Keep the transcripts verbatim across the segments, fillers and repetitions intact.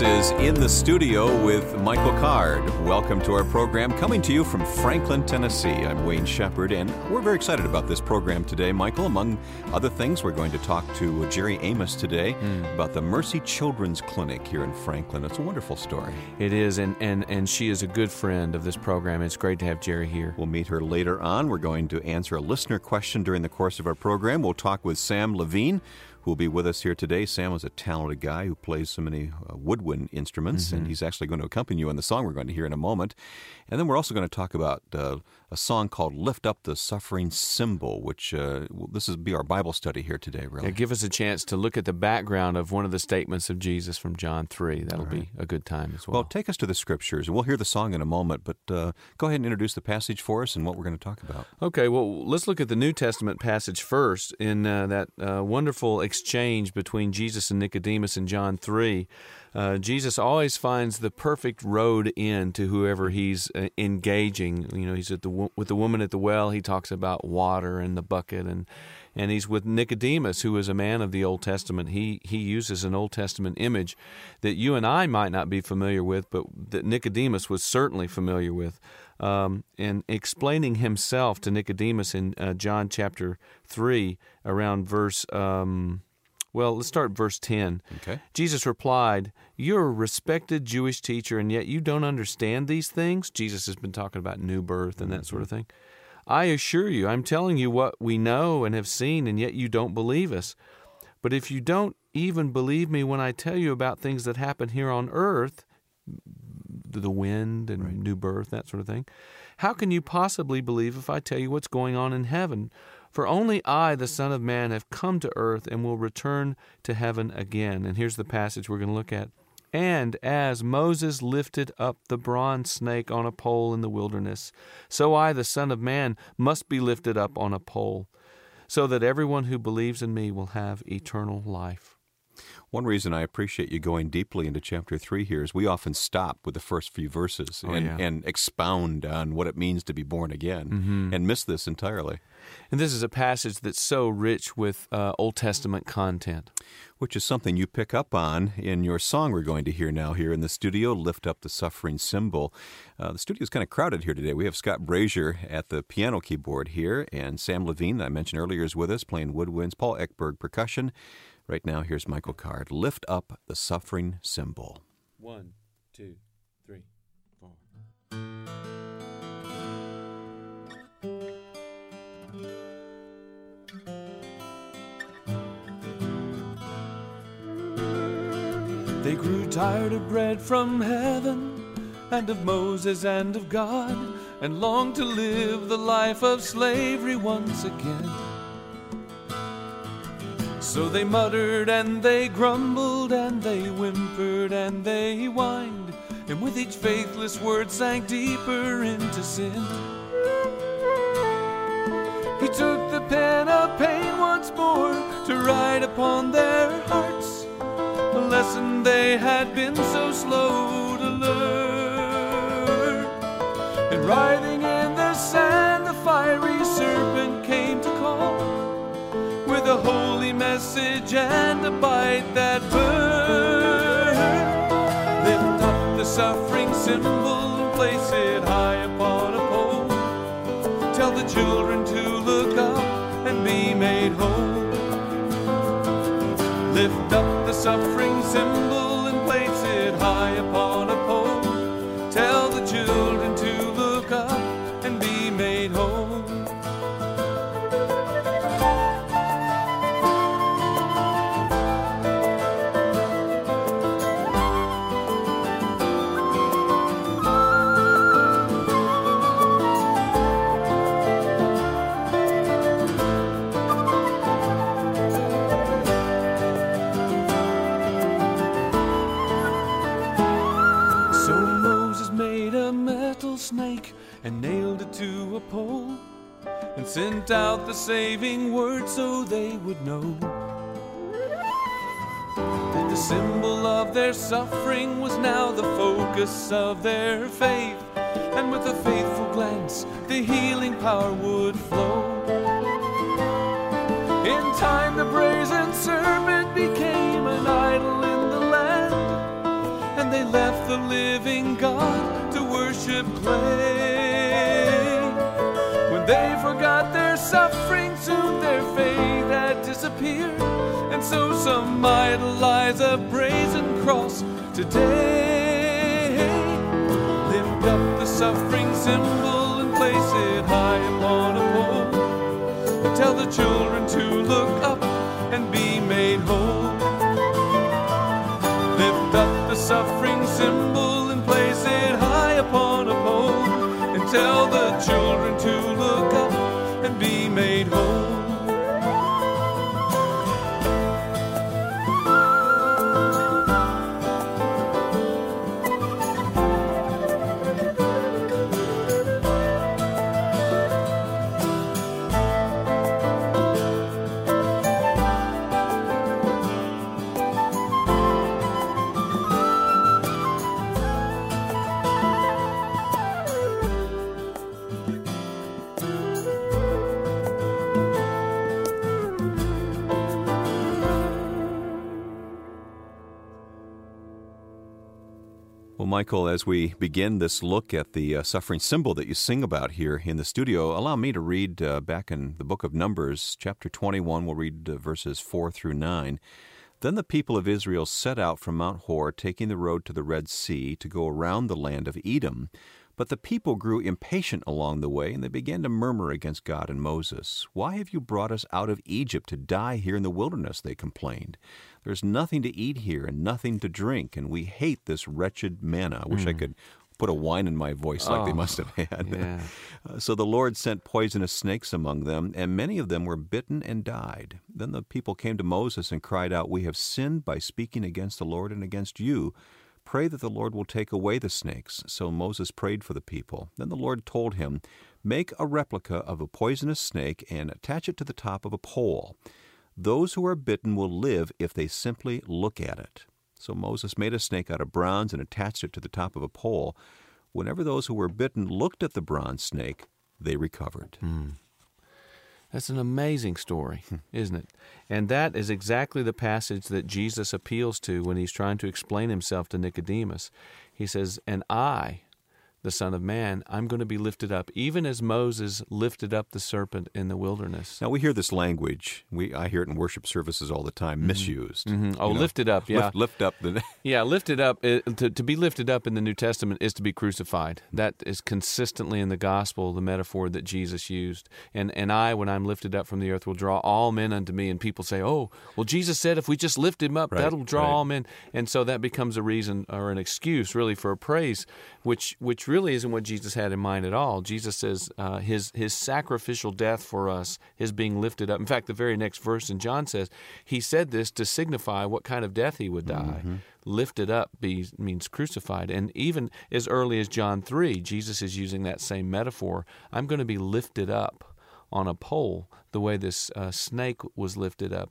This is In the Studio with Michael Card. Welcome to our program, coming to you from Franklin, Tennessee. I'm Wayne Shepherd, and we're very excited about this program today, Michael. Among other things, we're going to talk to Jerry Amos today mm. about the Mercy Children's Clinic here in Franklin. It's a wonderful story. It is, and, and, and she is a good friend of this program. It's great to have Jerry here. We'll meet her later on. We're going to answer a listener question during the course of our program. We'll talk with Sam Levine, who will be with us here today. Sam is a talented guy who plays so many uh, woodwind instruments, mm-hmm. and he's actually going to accompany you on the song we're going to hear in a moment. And then we're also going to talk about uh, a song called Lift Up the Suffering Symbol, which uh, this will be our Bible study here today, really. Yeah, give us a chance to look at the background of one of the statements of Jesus from John three. That'll right. be a good time as well. Well, take us to the Scriptures, and we'll hear the song in a moment, but uh, go ahead and introduce the passage for us and what we're going to talk about. Okay, well, let's look at the New Testament passage first in uh, that uh, wonderful exchange between Jesus and Nicodemus in John three. Uh, Jesus always finds the perfect road in to whoever he's uh, engaging. You know, he's at the wo- with the woman at the well. He talks about water and the bucket, and and he's with Nicodemus, who is a man of the Old Testament. He he uses an Old Testament image that you and I might not be familiar with, but that Nicodemus was certainly familiar with. Um, and explaining himself to Nicodemus in uh, John chapter three, around verse. Um, Well, let's start at verse ten. Okay. Jesus replied, "You're a respected Jewish teacher, and yet you don't understand these things?" Jesus has been talking about new birth and that sort of thing. "I assure you, I'm telling you what we know and have seen, and yet you don't believe us. But if you don't even believe me when I tell you about things that happen here on earth, the wind and right. new birth, that sort of thing, how can you possibly believe if I tell you what's going on in heaven? For only I, the Son of Man, have come to earth and will return to heaven again." And here's the passage we're going to look at. "And as Moses lifted up the bronze snake on a pole in the wilderness, so I, the Son of Man, must be lifted up on a pole, so that everyone who believes in me will have eternal life." One reason I appreciate you going deeply into chapter three here is we often stop with the first few verses oh, and, yeah. and expound on what it means to be born again mm-hmm. and miss this entirely. And this is a passage that's so rich with uh, Old Testament content. Which is something you pick up on in your song we're going to hear now here in the studio, Lift Up the Suffering Symbol. Uh, the studio's kind of crowded here today. We have Scott Brazier at the piano keyboard here, and Sam Levine, that I mentioned earlier, is with us playing woodwinds, Paul Eckberg percussion. Right now, here's Michael Card, Lift Up the Suffering Symbol. One, two, three, four. They grew tired of bread from heaven, and of Moses and of God, and longed to live the life of slavery once again. So they muttered and they grumbled and they whimpered and they whined, and with each faithless word sank deeper into sin. He took the pen of pain once more to write upon their hearts a lesson they had been so slow to learn. And writhing in the sand, the fiery serpent came to call with a holy message and a bite that burned. Lift up the suffering symbol and place it high upon a pole. Tell the children to look up and be made whole. Lift up the suffering symbol and place it high upon a pole. Tell the children to look up and be made whole. And nailed it to a pole, and sent out the saving word so they would know that the symbol of their suffering was now the focus of their faith, and with a faithful glance the healing power would flow. In time the brazen serpent became an idol in the land, the living God to worship clay. When they forgot their suffering, soon their faith had disappeared. And so some idolize a brazen cross today. Lift up the suffering symbol and place it high upon a pole. Tell the children to look up and be made whole. Lift up the suffering symbol and place it high upon a pole. And tell the children to look up and be made whole. Michael, as we begin this look at the uh, suffering symbol that you sing about here in the studio, allow me to read uh, back in the book of Numbers, chapter twenty-one. We'll read uh, verses four through nine. Then the people of Israel set out from Mount Hor, taking the road to the Red Sea to go around the land of Edom. But the people grew impatient along the way, and they began to murmur against God and Moses. "Why have you brought us out of Egypt to die here in the wilderness?" they complained. "There's nothing to eat here and nothing to drink, and we hate this wretched manna." I wish mm. I could put a wine in my voice like oh, they must have had. Yeah. So the Lord sent poisonous snakes among them, and many of them were bitten and died. Then the people came to Moses and cried out, "We have sinned by speaking against the Lord and against you. Pray that the Lord will take away the snakes." So Moses prayed for the people. Then the Lord told him, "Make a replica of a poisonous snake and attach it to the top of a pole. Those who are bitten will live if they simply look at it." So Moses made a snake out of bronze and attached it to the top of a pole. Whenever those who were bitten looked at the bronze snake, they recovered. Mm. That's an amazing story, isn't it? And that is exactly the passage that Jesus appeals to when he's trying to explain himself to Nicodemus. He says, "And I, the Son of Man, I'm going to be lifted up, even as Moses lifted up the serpent in the wilderness." Now, we hear this language. We I hear it in worship services all the time, mm-hmm. misused. Mm-hmm. Oh, you know, lifted up, yeah. Lift, lift up. The... yeah, lifted up. To, to be lifted up in the New Testament is to be crucified. That is consistently in the gospel, the metaphor that Jesus used. And, and I, when I'm lifted up from the earth, will draw all men unto me. And people say, "Oh, well, Jesus said if we just lift him up, right, that'll draw right. all men." And so that becomes a reason or an excuse, really, for a praise, which which really isn't what Jesus had in mind at all. Jesus says uh, his his sacrificial death for us, his being lifted up. In fact, the very next verse in John says, he said this to signify what kind of death he would die. Mm-hmm. Lifted up be, means crucified. And even as early as John three, Jesus is using that same metaphor. I'm going to be lifted up on a pole the way this uh, snake was lifted up.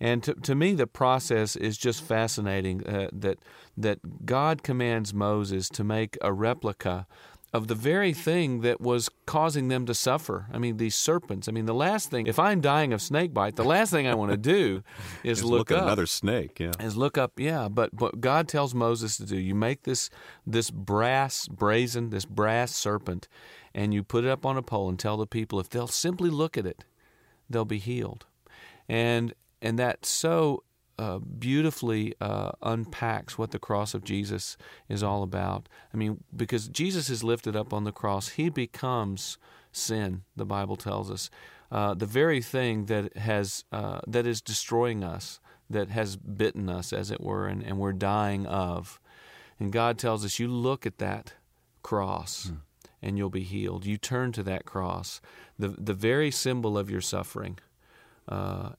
And to, to me, the process is just fascinating, uh, that that God commands Moses to make a replica of the very thing that was causing them to suffer. I mean, these serpents. I mean, the last thing, if I'm dying of snake bite, the last thing I want to do is look, look at up, another snake. Yeah, is look up. Yeah, but but God tells Moses to do. You make this this brass brazen, this brass serpent, and you put it up on a pole and tell the people if they'll simply look at it, they'll be healed. And And that so uh, beautifully uh, unpacks what the cross of Jesus is all about. I mean, because Jesus is lifted up on the cross, he becomes sin, the Bible tells us. Uh, the very thing that has uh, that is destroying us, that has bitten us, as it were, and, and we're dying of. And God tells us, you look at that cross, mm. and you'll be healed. You turn to that cross, the, the very symbol of your suffering, uh,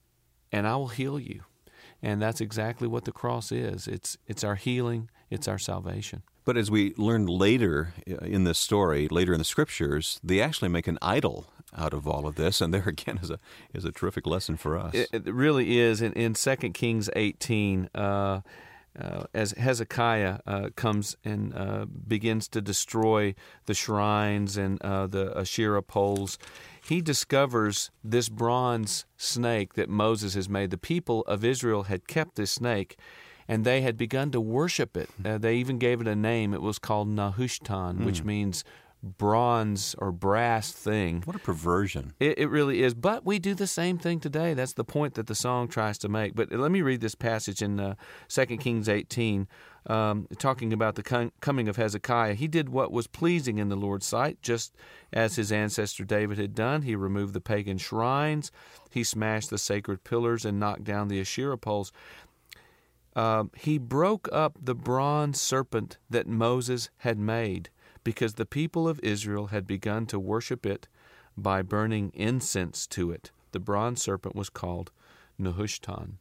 and I will heal you. And that's exactly what the cross is. It's it's our healing, it's our salvation. But as we learn later in this story, later in the Scriptures, they actually make an idol out of all of this, and there again is a is a terrific lesson for us. It, it really is. In, in Second Kings eighteen, uh, uh, as Hezekiah uh, comes and uh, begins to destroy the shrines and uh, the Asherah poles, he discovers this bronze snake that Moses has made. The people of Israel had kept this snake, and they had begun to worship it. Uh, they even gave it a name. It was called Nehushtan, mm. which means bronze or brass thing. What a perversion. It, it really is. But we do the same thing today. That's the point that the song tries to make. But let me read this passage in uh, Second Kings eighteen, um, talking about the com- coming of Hezekiah. He did what was pleasing in the Lord's sight, just as his ancestor David had done. He removed the pagan shrines. He smashed the sacred pillars and knocked down the Asherah poles. Uh, he broke up the bronze serpent that Moses had made, because the people of Israel had begun to worship it by burning incense to it. The bronze serpent was called Nehushtan.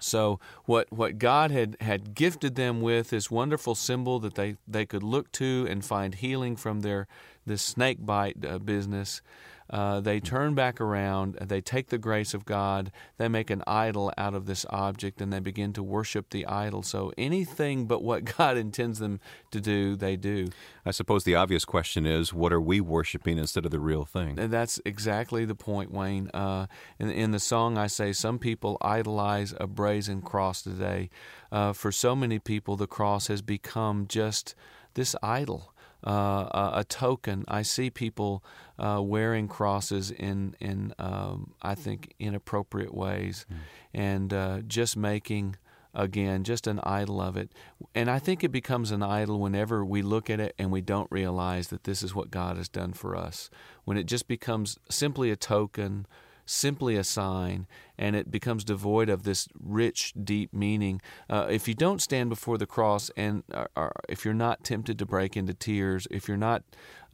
So what what God had, had gifted them with, this wonderful symbol that they, they could look to and find healing from their this snake bite uh, business, uh, they turn back around, they take the grace of God, they make an idol out of this object, and they begin to worship the idol. So anything but what God intends them to do, they do. I suppose the obvious question is, what are we worshiping instead of the real thing? And that's exactly the point, Wayne. Uh, in, in the song I say, some people idolize a brazen cross today. Uh, for so many people, the cross has become just this idol. Uh, a token. I see people uh, wearing crosses in, in um, I think, inappropriate ways, mm. and uh, just making, again, just an idol of it. And I think it becomes an idol whenever we look at it and we don't realize that this is what God has done for us. When it just becomes simply a token, simply a sign, and it becomes devoid of this rich, deep meaning. Uh, if you don't stand before the cross, and are, are, if you're not tempted to break into tears, if you're not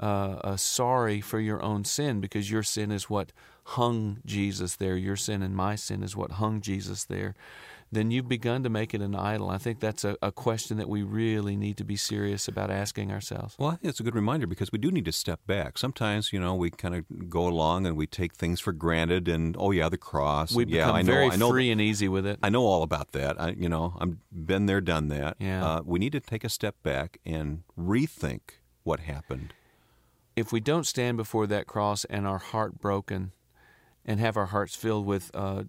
uh, uh, sorry for your own sin, because your sin is what hung Jesus there, your sin and my sin is what hung Jesus there, then you've begun to make it an idol. I think that's a, a question that we really need to be serious about asking ourselves. Well, I think it's a good reminder, because we do need to step back. Sometimes, you know, we kind of go along and we take things for granted, and, oh, yeah, the cross. We become yeah, I know, very I know, free and easy with it. I know all about that. I, you know, I've been there, done that. Yeah. Uh, we need to take a step back and rethink what happened. If we don't stand before that cross and our heart broken, and have our hearts filled with uh,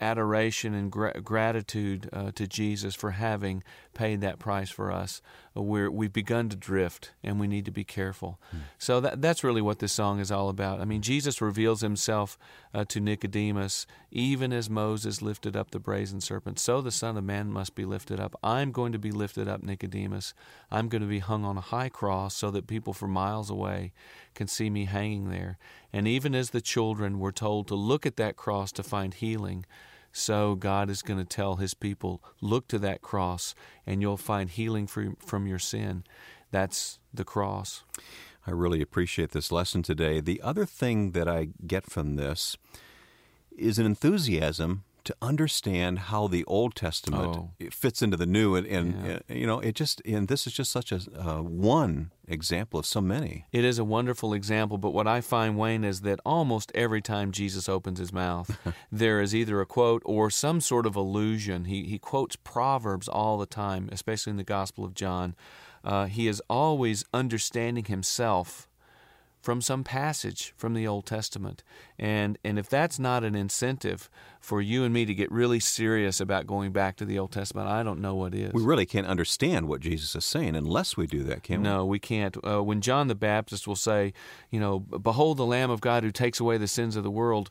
adoration and gra- gratitude uh, to Jesus for having paid that price for us, We're, we've begun to drift, and we need to be careful. Hmm. So that, that's really what this song is all about. I mean, Jesus reveals himself uh, to Nicodemus, even as Moses lifted up the brazen serpent. So the Son of Man must be lifted up. I'm going to be lifted up, Nicodemus. I'm going to be hung on a high cross so that people from miles away can see me hanging there. And even as the children were told to look at that cross to find healing, so God is going to tell his people, look to that cross, and you'll find healing from your sin. That's the cross. I really appreciate this lesson today. The other thing that I get from this is an enthusiasm to understand how the Old Testament oh. fits into the New, and, and yeah. you know, it just and this is just such a uh, one example of so many. It is a wonderful example, but what I find, Wayne, is that almost every time Jesus opens his mouth, there is either a quote or some sort of allusion. He he quotes Proverbs all the time, especially in the Gospel of John. Uh, he is always understanding himself from some passage from the Old Testament. And and if that's not an incentive for you and me to get really serious about going back to the Old Testament, I don't know what is. We really can't understand what Jesus is saying unless we do that, can we? No, we can't. Uh, when John the Baptist will say, you know, behold the Lamb of God who takes away the sins of the world,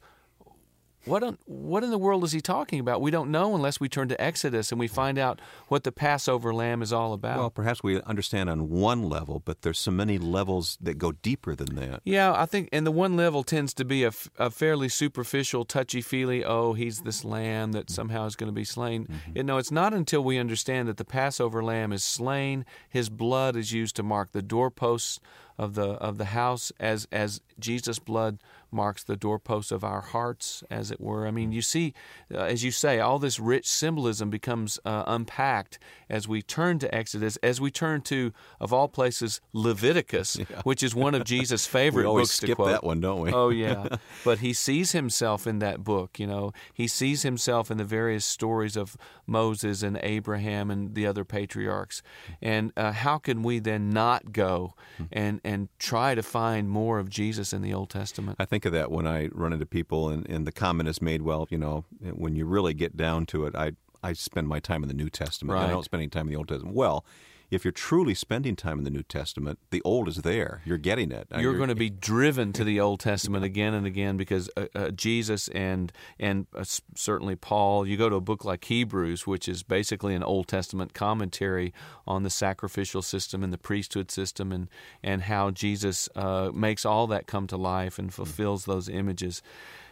What, on, what in the world is he talking about? We don't know unless we turn to Exodus and we find out what the Passover lamb is all about. Well, perhaps we understand on one level, but there's so many levels that go deeper than that. Yeah, I think, and the one level tends to be a, a fairly superficial, touchy-feely, oh, he's this lamb that somehow is going to be slain. Mm-hmm. You know, it's not until we understand that the Passover lamb is slain, his blood is used to mark the doorposts of the of the house, as as Jesus' blood marks the doorposts of our hearts, as it were. I mean, you see, uh, as you say, all this rich symbolism becomes uh, unpacked as we turn to Exodus, as we turn to, of all places, Leviticus, yeah. which is one of Jesus' favorite we books to quote. Always skip that one, don't we? Oh, yeah. But he sees himself in that book, you know. He sees himself in the various stories of Moses and Abraham and the other patriarchs. And uh, how can we then not go and, and try to find more of Jesus in the Old Testament? I think of that when I run into people, and, and the comment is made, well, you know, when you really get down to it, I I spend my time in the New Testament. Right. I don't spend any time in the Old Testament. Well, if you're truly spending time in the New Testament, the Old is there. You're getting it. You're, you're going to be driven to the Old Testament again and again because uh, uh, Jesus and and uh, certainly Paul, you go to a book like Hebrews, which is basically an Old Testament commentary on the sacrificial system and the priesthood system and, and how Jesus uh, makes all that come to life and fulfills those images.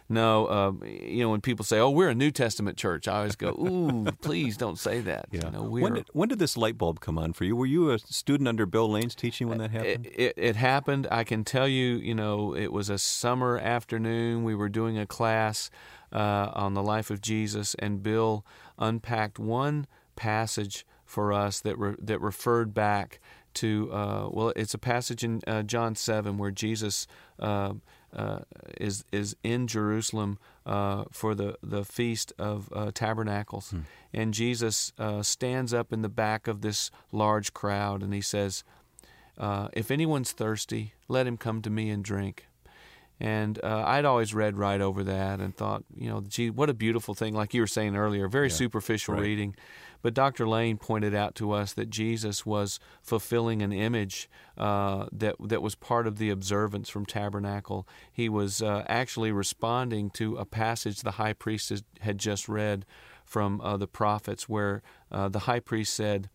No, uh, you know, when people say, "Oh, we're a New Testament church," I always go, "Ooh, please don't say that." Yeah. You know, we're... When did, when did this light bulb come on for you? Were you a student under Bill Lane's teaching when that happened? It, it, it happened. I can tell you, you know, it was a summer afternoon. We were doing a class uh, on the life of Jesus, and Bill unpacked one passage for us that re- that referred back to uh, well, it's a passage in uh, John seven where Jesus. Uh, Uh, is is in Jerusalem uh, for the, the Feast of uh, Tabernacles. Hmm. And Jesus uh, stands up in the back of this large crowd, and he says, uh, if anyone's thirsty, let him come to me and drink. And uh, I'd always read right over that and thought, you know, gee, what a beautiful thing, like you were saying earlier, very yeah, superficial right. reading. But Doctor Lane pointed out to us that Jesus was fulfilling an image uh, that that was part of the observance from Tabernacle. He was uh, actually responding to a passage the high priest had just read from uh, the prophets where uh, the high priest said,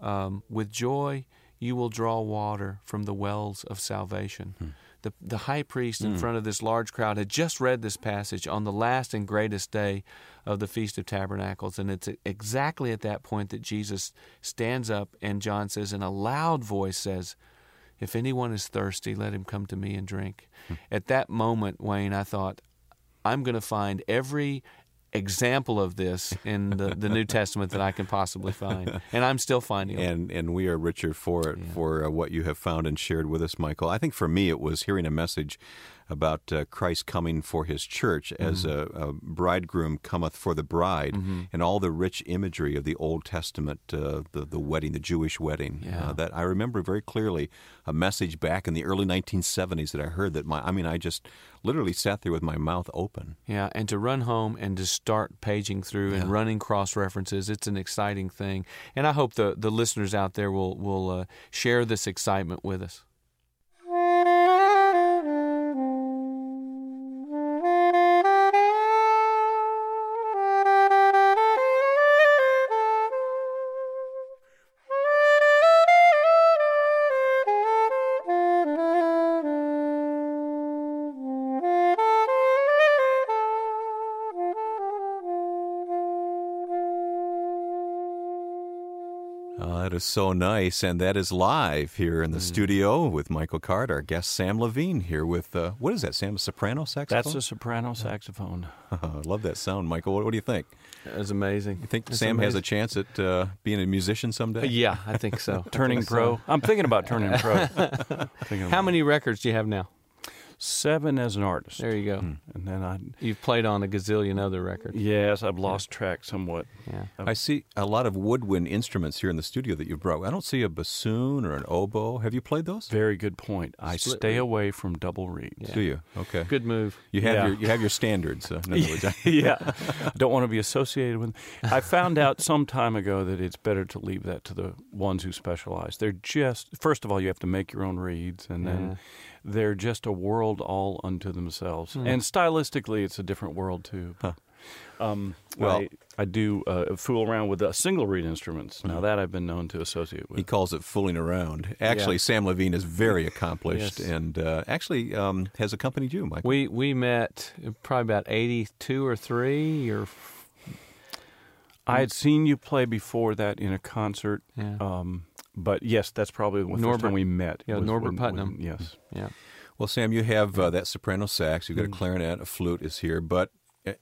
um, with joy you will draw water from the wells of salvation. Hmm. The, the high priest in mm. front of this large crowd had just read this passage on the last and greatest day of the Feast of Tabernacles. And it's exactly at that point that Jesus stands up and John says in a loud voice says, if anyone is thirsty, let him come to me and drink. Mm. At that moment, Wayne, I thought, I'm going to find every example of this in the, the New Testament that I can possibly find. And I'm still finding it. And, and we are richer for it, yeah. for uh, what you have found and shared with us, Michael. I think for me it was hearing a message about uh, Christ coming for his church as mm-hmm. a, a bridegroom cometh for the bride, mm-hmm. and all the rich imagery of the Old Testament, uh, the, the wedding, the Jewish wedding. Yeah. Uh, that I remember very clearly a message back in the early nineteen seventies that I heard that, my I mean, I just literally sat there with my mouth open. Yeah, and to run home and to start paging through yeah. and running cross-references, it's an exciting thing. And I hope the, the listeners out there will, will uh, share this excitement with us. So nice, and that is live here in the mm. studio with Michael Card, our guest Sam Levine here with, uh, what is that, Sam, a soprano saxophone? That's a soprano saxophone. I love that sound, Michael. What, what do you think? That's amazing. You think That's Sam amazing. has a chance at uh, being a musician someday? Yeah, I think so. turning think pro? So. I'm thinking about turning pro. thinking How many that. records do you have now? Seven as an artist. There you go. Hmm. And then I, You've played on a gazillion other records. Yes, I've lost yeah. track somewhat. Yeah. I see a lot of woodwind instruments here in the studio that you brought. I don't see a bassoon or an oboe. Have you played those? Very good point. I Split stay reed. away from double reeds. Yeah. Do you? Okay. Good move. You have yeah. your you have your standards. So in other words, I yeah. I don't want to be associated with them. I found out some time ago that it's better to leave that to the ones who specialize. They're just, first of all, you have to make your own reeds, and yeah. then they're just a world all unto themselves. Mm. And stylistically, it's a different world, too. Huh. Um, well, I, I do uh, fool around with uh, single reed instruments. Now, that I've been known to associate with. He calls it fooling around. Actually, yeah. Sam Levine is very accomplished yes. and uh, actually um, has accompanied you, Michael. We, we met probably about eighty-two or three or... I had seen you play before that in a concert. Yeah. Um, but, yes, that's probably the first time we met. Yeah, Norbert when, Putnam. When, yes. Yeah. Well, Sam, you have uh, that soprano sax. You've got mm-hmm. a clarinet. A flute is here. But,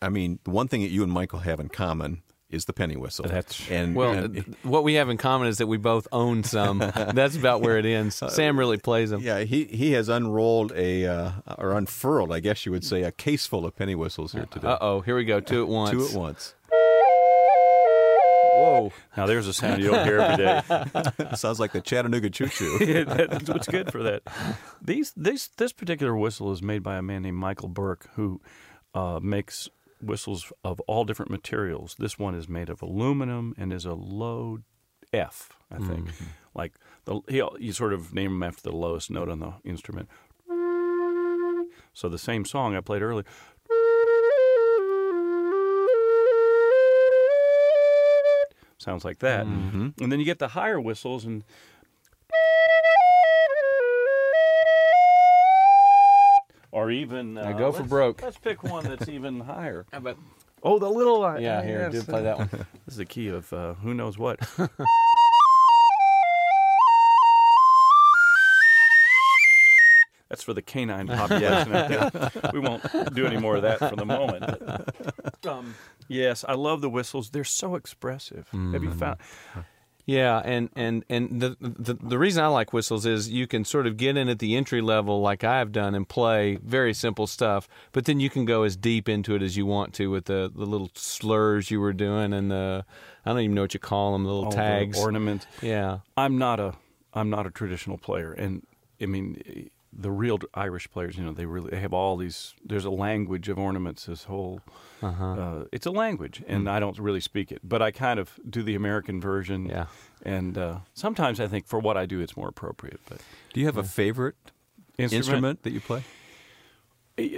I mean, one thing that you and Michael have in common is the penny whistle. That's and, Well, and, what we have in common is that we both own some. That's about where it ends. Sam really plays them. Yeah, he, he has unrolled a, uh, or unfurled, I guess you would say, a case full of penny whistles here today. Uh-oh, here we go. Two at once. Two at once. Whoa. Now there's a sound you'll hear every day. Sounds like the Chattanooga choo-choo. Yeah, that's what's good for that. These, these, this particular whistle is made by a man named Michael Burke, who uh, makes whistles of all different materials. This one is made of aluminum and is a low F, I think. Mm-hmm. Like the, he, you sort of name him after the lowest note on the instrument. So the same song I played earlier. Sounds like that. Mm-hmm. And then you get the higher whistles and or even... Uh, now go for broke. Let's pick one that's even higher. How about, oh, the little... Uh, yeah, here, yes. I did play that one. This is the key of uh, who knows what. That's for the canine population out there. We won't do any more of that for the moment. But, um, yes, I love the whistles. They're so expressive. Mm. Have you found... Yeah, and, and, and the, the the reason I like whistles is you can sort of get in at the entry level like I've done and play very simple stuff, but then you can go as deep into it as you want to with the, the little slurs you were doing and the, I don't even know what you call them, the little oh, tags. The ornaments. Yeah. I'm not a I'm not a traditional player, and I mean the real Irish players, you know, they really they have all these, there's a language of ornaments, this whole, uh-huh. uh, it's a language, and mm. I don't really speak it, but I kind of do the American version, yeah. and uh, sometimes I think for what I do it's more appropriate. But do you have yeah. a favorite instrument? instrument that you play?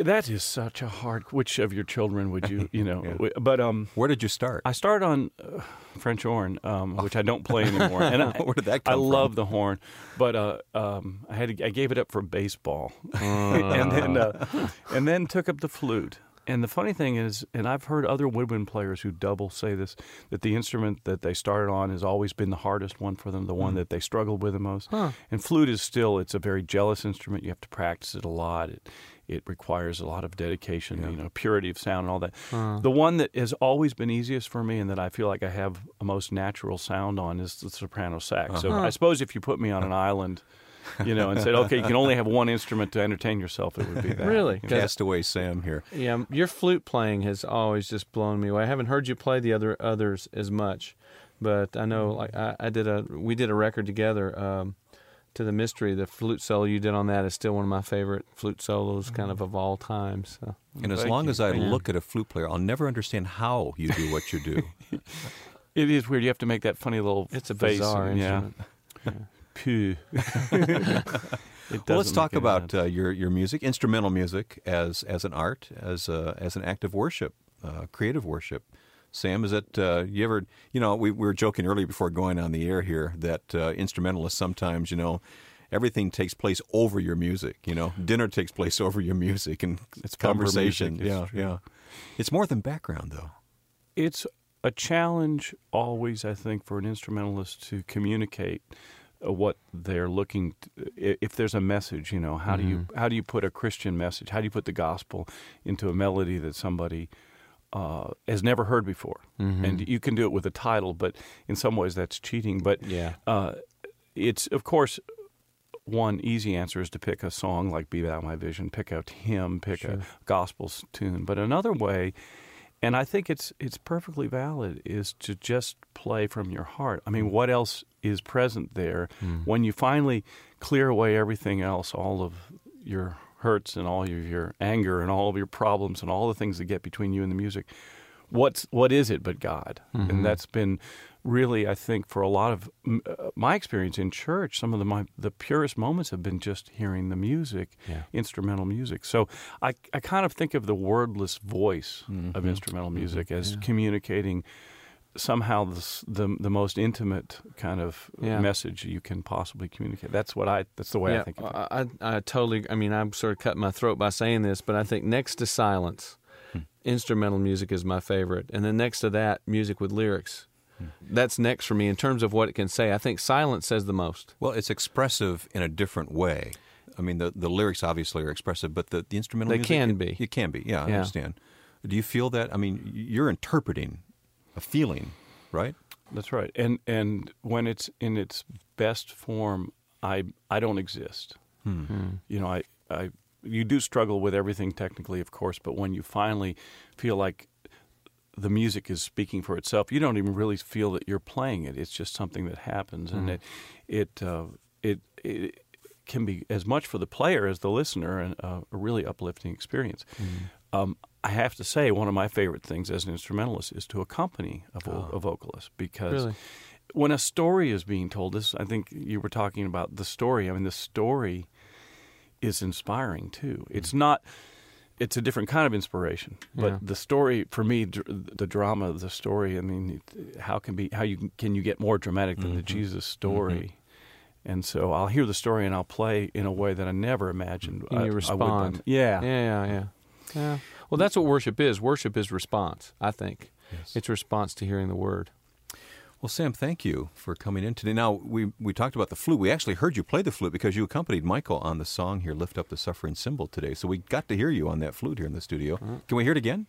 That is such a hard, which of your children would you, you know, yeah. but... um, where did you start? I started on uh, French horn, um, which I don't play anymore. And I, where did that come I from? I love the horn, but uh, um, I had to, I gave it up for baseball. Uh. and, then, uh, and then took up the flute. And the funny thing is, and I've heard other woodwind players who double say this, that the instrument that they started on has always been the hardest one for them, the one mm. that they struggled with the most. Huh. And flute is still, it's a very jealous instrument. You have to practice it a lot. It, it requires a lot of dedication, yeah. you know, purity of sound and all that. Uh. The one that has always been easiest for me and that I feel like I have a most natural sound on is the soprano sax. Uh-huh. So I suppose if you put me on an island... You know, and said, okay, you can only have one instrument to entertain yourself. It would be that. Really? You know? Castaway Sam here. Yeah, your flute playing has always just blown me away. I haven't heard you play the other others as much, but I know like I, I did a we did a record together, um, To the Mystery. The flute solo you did on that is still one of my favorite flute solos, kind of of all time. So. And as Thank long you, as I man. look at a flute player, I'll never understand how you do what you do. It is weird. You have to make that funny little. It's a face bizarre and, instrument. Yeah. Yeah. Poo. Well, let's talk about uh, your your music, instrumental music, as as an art, as a, as an act of worship, uh, creative worship. Sam, is it uh, you ever? You know, we, we were joking earlier before going on the air here that uh, instrumentalists sometimes, you know, everything takes place over your music. You know, dinner takes place over your music, and it's conversation. Music, yeah, true. yeah. It's more than background, though. It's a challenge always, I think, for an instrumentalist to communicate what they're looking to, if there's a message, you know, how mm-hmm. do you how do you put a Christian message? How do you put the gospel into a melody that somebody uh, has never heard before? Mm-hmm. And you can do it with a title, but in some ways that's cheating. But yeah. uh, it's, of course, one easy answer is to pick a song like Be Thou My Vision, pick a hymn, pick sure. a gospel tune. But another way, and I think it's it's perfectly valid, is to just play from your heart. I mean, what else is present there mm. when you finally clear away everything else, all of your hurts and all of your anger and all of your problems and all the things that get between you and the music? What's what is it but God? Mm-hmm. And that's been really, I think, for a lot of uh, my experience in church, some of the my, the purest moments have been just hearing the music, yeah. instrumental music. So I I kind of think of the wordless voice mm-hmm. of instrumental music mm-hmm. as yeah. communicating somehow the, the the most intimate kind of yeah. message you can possibly communicate. That's what I. That's the way yeah, I think of it. I, I, I totally. I mean, I'm sort of cutting my throat by saying this, but I think next to silence, hmm. instrumental music is my favorite, and then next to that, music with lyrics. Hmm. That's next for me in terms of what it can say. I think silence says the most. Well, it's expressive in a different way. I mean, the the lyrics obviously are expressive, but the the instrumental they music, can be. It, it can be. Yeah, I yeah. understand. Do you feel that? I mean, you're interpreting a feeling, right? That's right. And and when it's in its best form, I I don't exist. Mm-hmm. You know, I, I you do struggle with everything technically, of course, but when you finally feel like the music is speaking for itself, you don't even really feel that you're playing it. It's just something that happens, mm-hmm. and it it uh, it it can be as much for the player as the listener, and uh, a really uplifting experience. Mm-hmm. Um, I have to say, one of my favorite things as an instrumentalist is to accompany a, vo- oh. a vocalist, because really? when a story is being told, this I think you were talking about the story. I mean, the story is inspiring too. Mm-hmm. It's not. It's a different kind of inspiration, but yeah. the story for me, dr- the drama of the story. I mean, how can be how you can you get more dramatic than mm-hmm. the Jesus story? Mm-hmm. And so I'll hear the story and I'll play in a way that I never imagined. And I, you respond. I yeah. Yeah, yeah, yeah. Yeah. Well, that's what worship is. Worship is response, I think. Yes. It's response to hearing the Word. Well, Sam, thank you for coming in today. Now, we, we talked about the flute. We actually heard you play the flute because you accompanied Michael on the song here, Lift Up the Suffering Symbol, today. So we got to hear you on that flute here in the studio. Mm-hmm. Can we hear it again?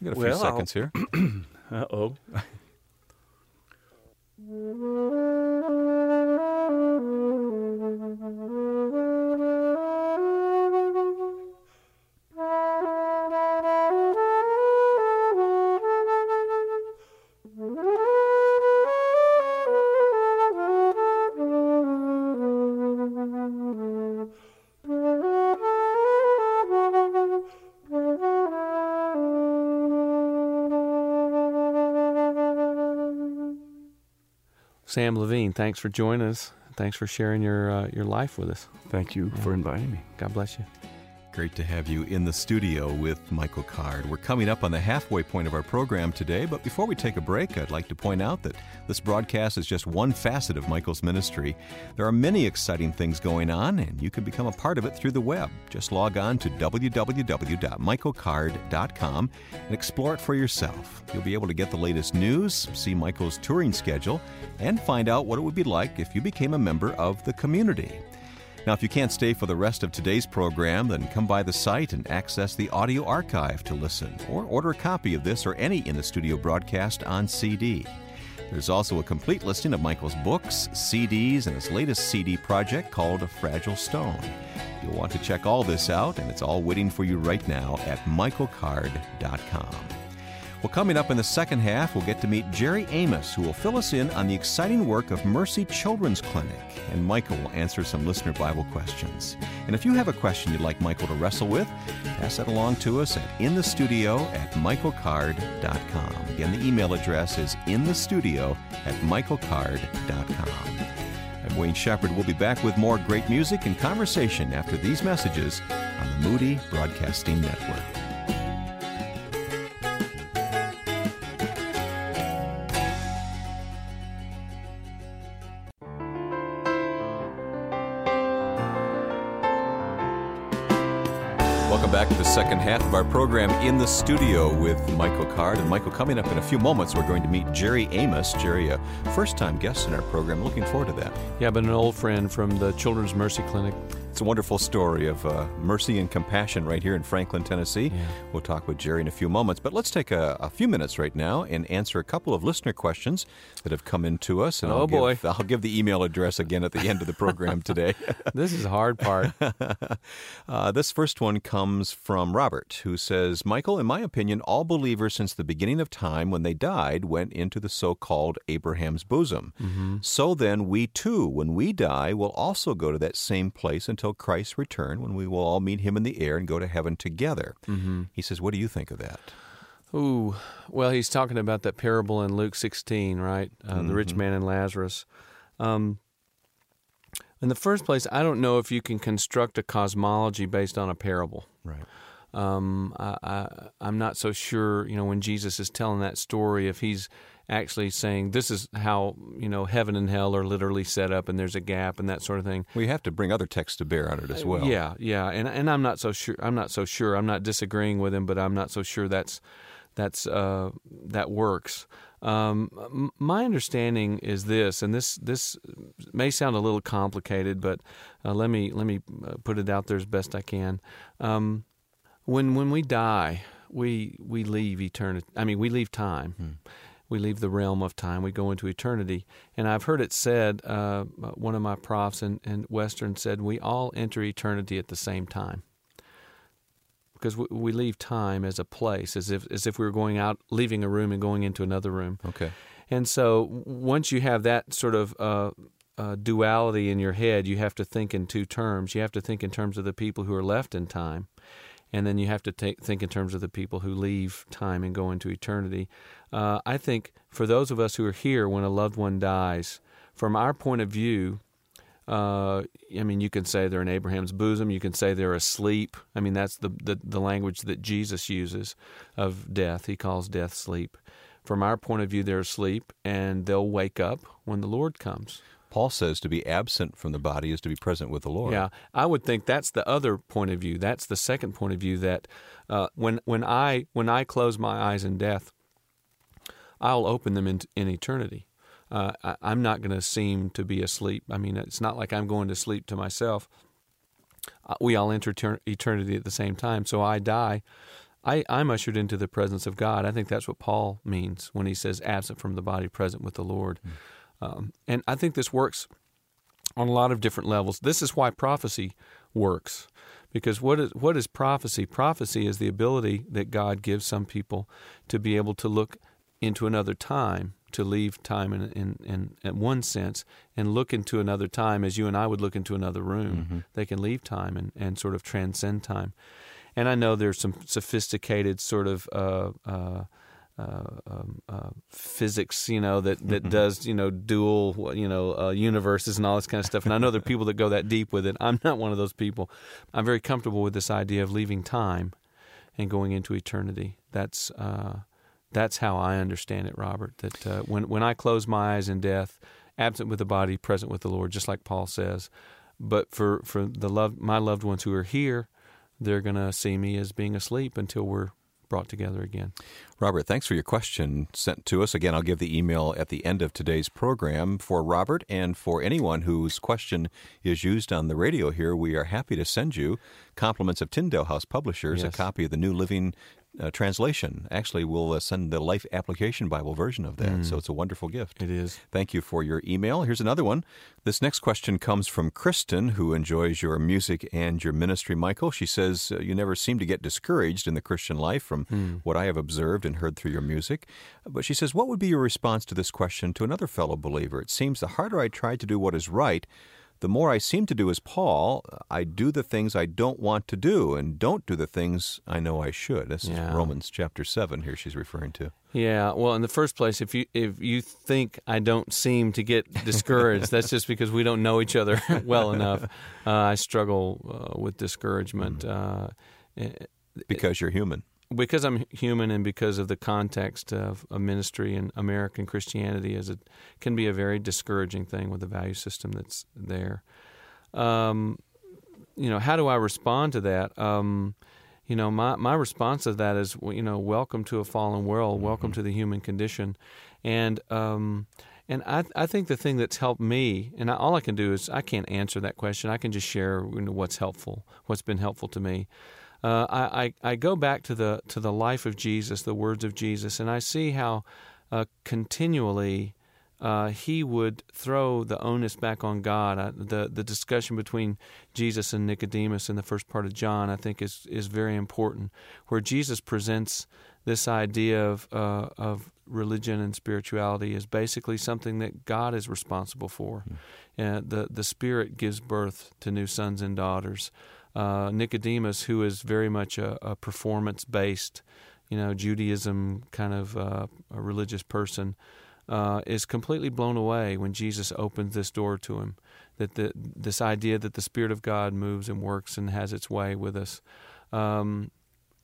We've got a well, few seconds I'll... here. Uh-oh. Sam Levine, thanks for joining us. Thanks for sharing your uh, your life with us. Thank you yeah. for inviting me. God bless you. Great to have you in the studio with Michael Card. We're coming up on the halfway point of our program today, but before we take a break, I'd like to point out that this broadcast is just one facet of Michael's ministry. There are many exciting things going on, and you can become a part of it through the web. Just log on to w w w dot michael card dot com and explore it for yourself. You'll be able to get the latest news, see Michael's touring schedule, and find out what it would be like if you became a member of the community. Now, if you can't stay for the rest of today's program, then come by the site and access the audio archive to listen, or order a copy of this or any in-the-studio broadcast on C D. There's also a complete listing of Michael's books, C Ds, and his latest C D project called A Fragile Stone. You'll want to check all this out, and it's all waiting for you right now at michael card dot com. Well, coming up in the second half, we'll get to meet Jerry Amos, who will fill us in on the exciting work of Mercy Children's Clinic, and Michael will answer some listener Bible questions. And if you have a question you'd like Michael to wrestle with, pass that along to us at in the studio at michael card dot com. Again, the email address is in the studio at michael card dot com. I'm Wayne Shepherd. We'll be back with more great music and conversation after these messages on the Moody Broadcasting Network. Back to the second half of our program in the studio with Michael Card. And Michael, coming up in a few moments, we're going to meet Jerry Amos. Jerry, a first-time guest in our program. Looking forward to that. Yeah, but an old friend from the Children's Mercy Clinic. It's a wonderful story of uh, mercy and compassion right here in Franklin, Tennessee. Yeah. We'll talk with Jerry in a few moments. But let's take a, a few minutes right now and answer a couple of listener questions that have come in to us. And oh, I'll boy. Give, I'll give the email address again at the end of the program today. This is the hard part. uh, this first one comes from Robert, who says, Michael, in my opinion, all believers since the beginning of time when they died went into the so-called Abraham's bosom. Mm-hmm. So then we too, when we die, will also go to that same place until Christ's return, when we will all meet him in the air and go to heaven together. Mm-hmm. He says, what do you think of that? Ooh, well, he's talking about that parable in Luke sixteen, right? Uh, mm-hmm. The rich man and Lazarus. Um In the first place, I don't know if you can construct a cosmology based on a parable. Right. Um, I, I, I'm not so sure, you know, when Jesus is telling that story, if he's actually saying this is how, you know, heaven and hell are literally set up and there's a gap and that sort of thing. Well, you have to bring other texts to bear on it as well. Yeah, yeah, and and I'm not so sure. I'm not so sure. I'm not disagreeing with him, but I'm not so sure that's that's uh, that works. Um, my understanding is this, and this this may sound a little complicated, but uh, let me let me put it out there as best I can. Um, when when we die, we we leave eternity. I mean, we leave time. Hmm. We leave the realm of time. We go into eternity. And I've heard it said. Uh, one of my profs in, in Western said, "We all enter eternity at the same time." Because we leave time as a place, as if as if we were going out, leaving a room and going into another room. Okay. And so once you have that sort of uh, uh, duality in your head, you have to think in two terms. You have to think in terms of the people who are left in time And then you have to take, think in terms of the people who leave time and go into eternity. Uh, I think for those of us who are here when a loved one dies, from our point of view, uh, I mean, you can say they're in Abraham's bosom. You can say they're asleep. I mean, that's the, the, the language that Jesus uses of death. He calls death sleep. From our point of view, they're asleep, and they'll wake up when the Lord comes. Paul says to be absent from the body is to be present with the Lord. Yeah, I would think that's the other point of view. That's the second point of view, that uh, when when I when I close my eyes in death, I'll open them in, in eternity. Uh, I, I'm not going to seem to be asleep. I mean, it's not like I'm going to sleep to myself. We all enter ter- eternity at the same time. So I die. I, I'm ushered into the presence of God. I think that's what Paul means when he says absent from the body, present with the Lord. Mm. Um, and I think this works on a lot of different levels. This is why prophecy works, because what is what is prophecy? Prophecy is the ability that God gives some people to be able to look into another time, to leave time in, in, in, in one sense and look into another time as you and I would look into another room. Mm-hmm. They can leave time and, and sort of transcend time. And I know there's some sophisticated sort of... Uh, uh, Uh, um, uh, physics, you know, that, that mm-hmm. does, you know, dual, you know, uh, universes and all this kind of stuff. And I know there are people that go that deep with it. I'm not one of those people. I'm very comfortable with this idea of leaving time and going into eternity. That's uh, that's how I understand it, Robert, that uh, when, when I close my eyes in death, absent with the body, present with the Lord, just like Paul says. But for, for the loved, my loved ones who are here, they're going to see me as being asleep until we're brought together again. Robert, thanks for your question sent to us. Again, I'll give the email at the end of today's program. For Robert and for anyone whose question is used on the radio here, we are happy to send you compliments of Tyndale House Publishers, yes. a copy of the New Living uh, Translation. Actually, we'll uh, send the Life Application Bible version of that, mm. so it's a wonderful gift. It is. Thank you for your email. Here's another one. This next question comes from Kristen, who enjoys your music and your ministry, Michael. She says, you never seem to get discouraged in the Christian life from mm. what I have observed and heard through your music. But she says, what would be your response to this question to another fellow believer? It seems the harder I try to do what is right, the more I seem to do as Paul. I do the things I don't want to do and don't do the things I know I should. This yeah. is Romans chapter seven here she's referring to. Yeah, well, in the first place, if you if you think I don't seem to get discouraged, that's just because we don't know each other well enough. Uh, I struggle uh, with discouragement. Mm-hmm. Uh, because you're human. Because I'm human, and because of the context of a ministry and American Christianity, as it can be a very discouraging thing with the value system that's there. Um, you know, how do I respond to that? Um, you know, my, my response to that is, you know, welcome to a fallen world, welcome to the human condition, and um, and I I think the thing that's helped me, and I, all I can do is I can't answer that question. I can just share you know, what's helpful, what's been helpful to me. Uh, I, I go back to the to the life of Jesus, the words of Jesus, and I see how uh, continually uh, he would throw the onus back on God. I, the the discussion between Jesus and Nicodemus in the first part of John, I think, is is very important, where Jesus presents this idea of uh, of religion and spirituality as basically something that God is responsible for. Mm. Uh, the the Spirit gives birth to new sons and daughters. Uh, Nicodemus, who is very much a, a performance-based, you know, Judaism kind of uh, a religious person, uh, is completely blown away when Jesus opens this door to him, that the, this idea that the Spirit of God moves and works and has its way with us. Um,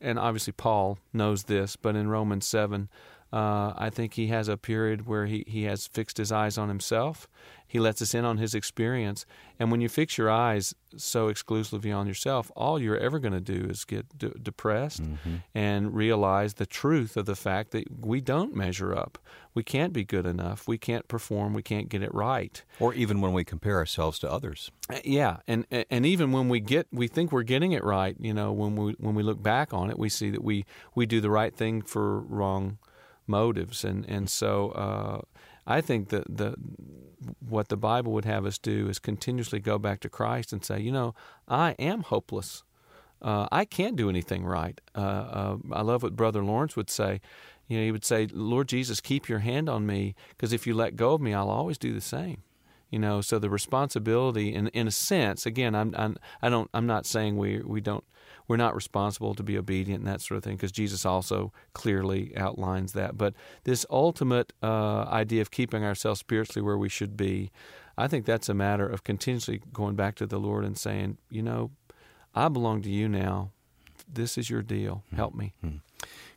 and obviously Paul knows this, but in Romans seven, uh, I think he has a period where he, he has fixed his eyes on himself. He lets us in on his experience. And when you fix your eyes so exclusively on yourself, all you're ever going to do is get d- depressed mm-hmm. and realize the truth of the fact that we don't measure up. We can't be good enough. We can't perform. We can't get it right. Or even when we compare ourselves to others. Yeah, and and even when we get, we think we're getting it right. You know, when we when we look back on it, we see that we we do the right thing for wrong motives, and and so. Uh, I think that the what the Bible would have us do is continuously go back to Christ and say, you know, I am hopeless. Uh, I can't do anything right. Uh, uh, I love what Brother Lawrence would say. You know, he would say, Lord Jesus, keep your hand on me, because if you let go of me, I'll always do the same. You know, so the responsibility, in in a sense, again, I'm, I'm I don't I'm not saying we we don't. we're not responsible to be obedient and that sort of thing, because Jesus also clearly outlines that. But this ultimate uh, idea of keeping ourselves spiritually where we should be, I think that's a matter of continuously going back to the Lord and saying, you know, I belong to you now. This is your deal. Help me. Mm-hmm.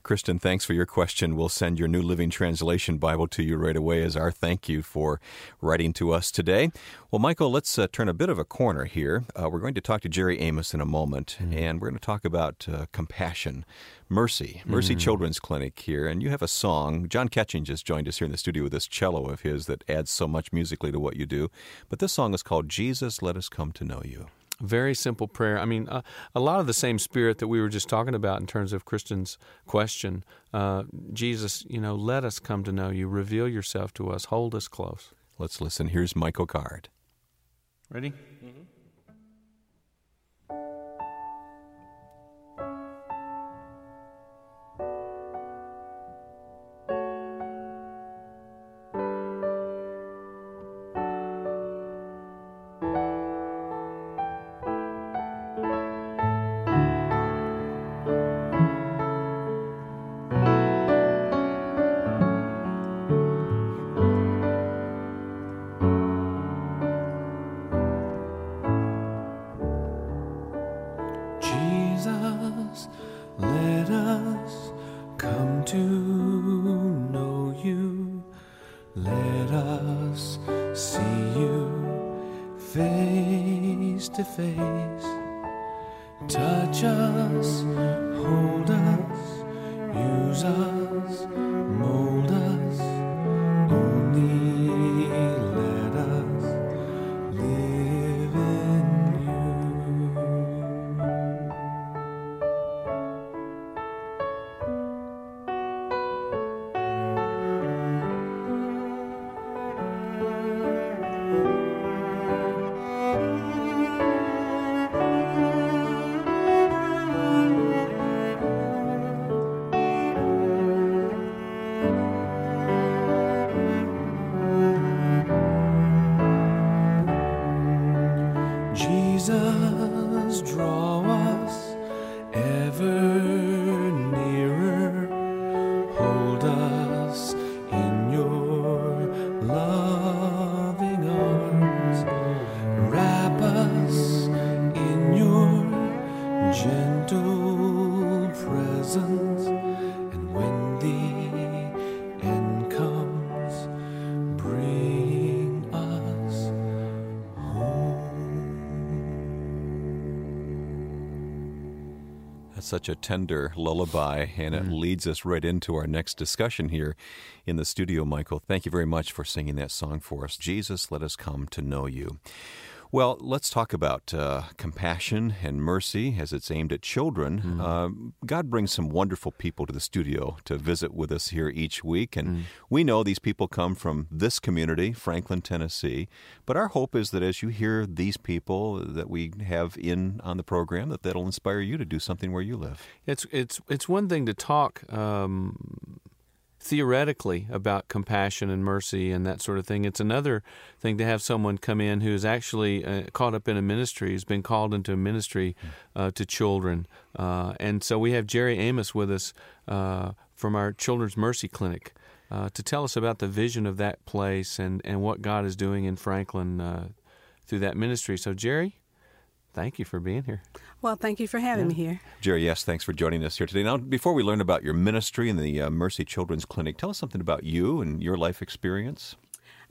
Kristen, thanks for your question. We'll send your New Living Translation Bible to you right away as our thank you for writing to us today. Well, Michael, let's uh, turn a bit of a corner here. Uh, we're going to talk to Jerry Amos in a moment, mm-hmm. and we're going to talk about uh, compassion, mercy, Mercy mm-hmm. Children's Clinic here. And you have a song. John Ketching just joined us here in the studio with this cello of his that adds so much musically to what you do. But this song is called Jesus, Let Us Come to Know You. Very simple prayer. I mean, uh, a lot of the same spirit that we were just talking about in terms of Kristen's question. Uh, Jesus, you know, let us come to know you. Reveal yourself to us. Hold us close. Let's listen. Here's Michael Card. Ready? Mm-hmm. Such a tender lullaby, and it mm. leads us right into our next discussion here in the studio, Michael. Thank you very much for singing that song for us. Jesus, let us come to know you. Well, let's talk about uh, compassion and mercy as it's aimed at children. Mm. Uh, God brings some wonderful people to the studio to visit with us here each week. And mm. we know these people come from this community, Franklin, Tennessee. But our hope is that as you hear these people that we have in on the program, that that'll inspire you to do something where you live. It's, it's, it's one thing to talk um theoretically about compassion and mercy and that sort of thing. It's another thing to have someone come in who is actually uh, caught up in a ministry, who's been called into a ministry uh, to children. Uh, and so we have Jerry Amos with us uh, from our Children's Mercy Clinic uh, to tell us about the vision of that place and, and what God is doing in Franklin uh, through that ministry. So, Jerry, thank you for being here. Well, thank you for having yeah. me here. Jerry, yes, thanks for joining us here today. Now, before we learn about your ministry and the uh, Mercy Children's Clinic, tell us something about you and your life experience.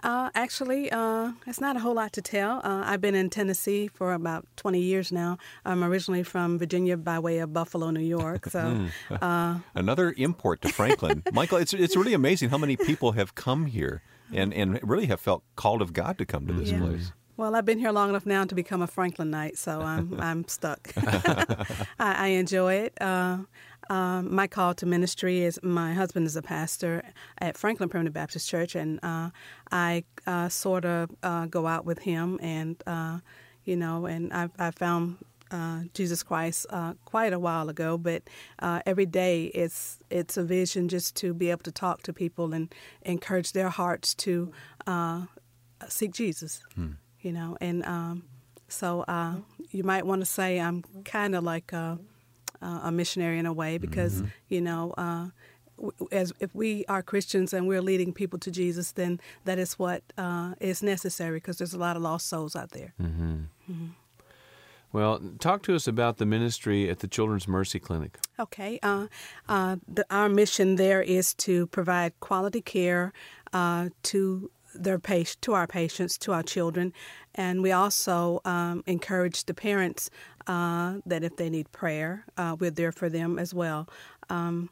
Uh, actually, uh, it's not a whole lot to tell. Uh, I've been in Tennessee for about twenty years now. I'm originally from Virginia by way of Buffalo, New York. So uh, another import to Franklin. Michael, it's it's really amazing how many people have come here and, and really have felt called of God to come to this yeah. place. Well, I've been here long enough now to become a Franklinite, so I'm I'm stuck. I, I enjoy it. Uh, um, my call to ministry is my husband is a pastor at Franklin Primitive Baptist Church, and uh, I uh, sort of uh, go out with him, and uh, you know, and I, I found uh, Jesus Christ uh, quite a while ago. But uh, every day, it's it's a vision just to be able to talk to people and encourage their hearts to uh, seek Jesus. Hmm. You know, and um, so uh, you might want to say I'm kind of like a uh, a missionary in a way, because, mm-hmm. you know, uh, as if we are Christians and we're leading people to Jesus, then that is what uh, is necessary, because there's a lot of lost souls out there. Mm-hmm. Mm-hmm. Well, talk to us about the ministry at the Children's Mercy Clinic. Okay. Uh, uh, the, our mission there is to provide quality care uh, to their patient, to our patients, to our children. And we also um, encourage the parents uh, that if they need prayer, uh, we're there for them as well. Um,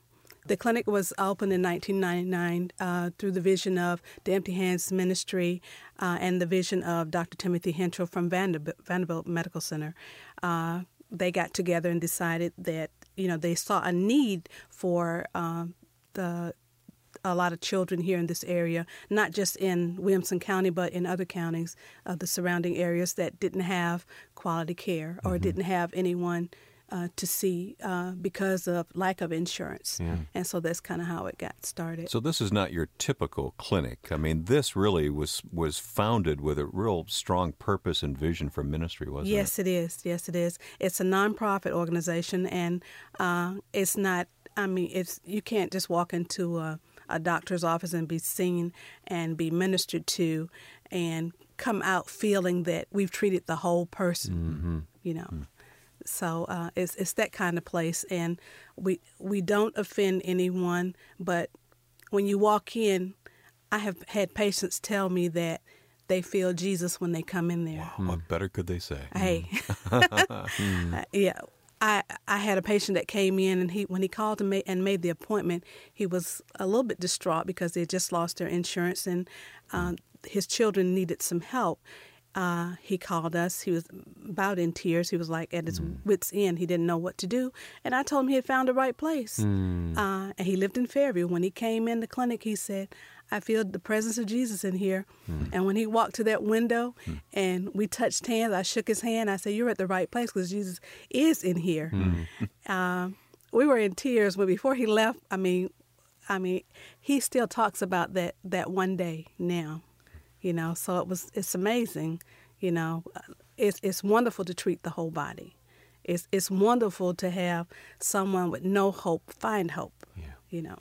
the clinic was opened in nineteen ninety-nine uh, through the vision of the Empty Hands Ministry, Uh, and the vision of Doctor Timothy Hensel from Vanderbilt, Vanderbilt Medical Center. Uh, they got together and decided that, you know, they saw a need for uh, the a lot of children here in this area, not just in Williamson County, but in other counties of the surrounding areas that didn't have quality care or mm-hmm. didn't have anyone uh, to see uh, because of lack of insurance. Yeah. And so that's kind of how it got started. So this is not your typical clinic. I mean, this really was was founded with a real strong purpose and vision for ministry, wasn't it? Yes, it is. Yes, it is. It's a nonprofit organization, and uh, it's not, I mean, it's you can't just walk into a, a doctor's office and be seen and be ministered to and come out feeling that we've treated the whole person, mm-hmm. you know. Mm-hmm. So uh, it's it's that kind of place, and we we don't offend anyone. But when you walk in, I have had patients tell me that they feel Jesus when they come in there. Wow, mm. What better could they say? Hey, mm. uh, yeah. I I had a patient that came in, and he when he called and made, and made the appointment, he was a little bit distraught because they had just lost their insurance, and uh, mm. his children needed some help. Uh, he called us. He was about in tears. He was like at his mm. wit's end. He didn't know what to do. And I told him he had found the right place. Mm. Uh, and he lived in Fairview. When he came in the clinic, he said, I feel the presence of Jesus in here. Mm. And when he walked to that window mm. and we touched hands, I shook his hand. I said, you're at the right place because Jesus is in here. Mm. Um, we were in tears. But before he left, I mean, I mean, he still talks about that, that one day now. You know, so it was. It's amazing. You know, it's it's wonderful to treat the whole body. It's it's wonderful to have someone with no hope find hope. Yeah. You know,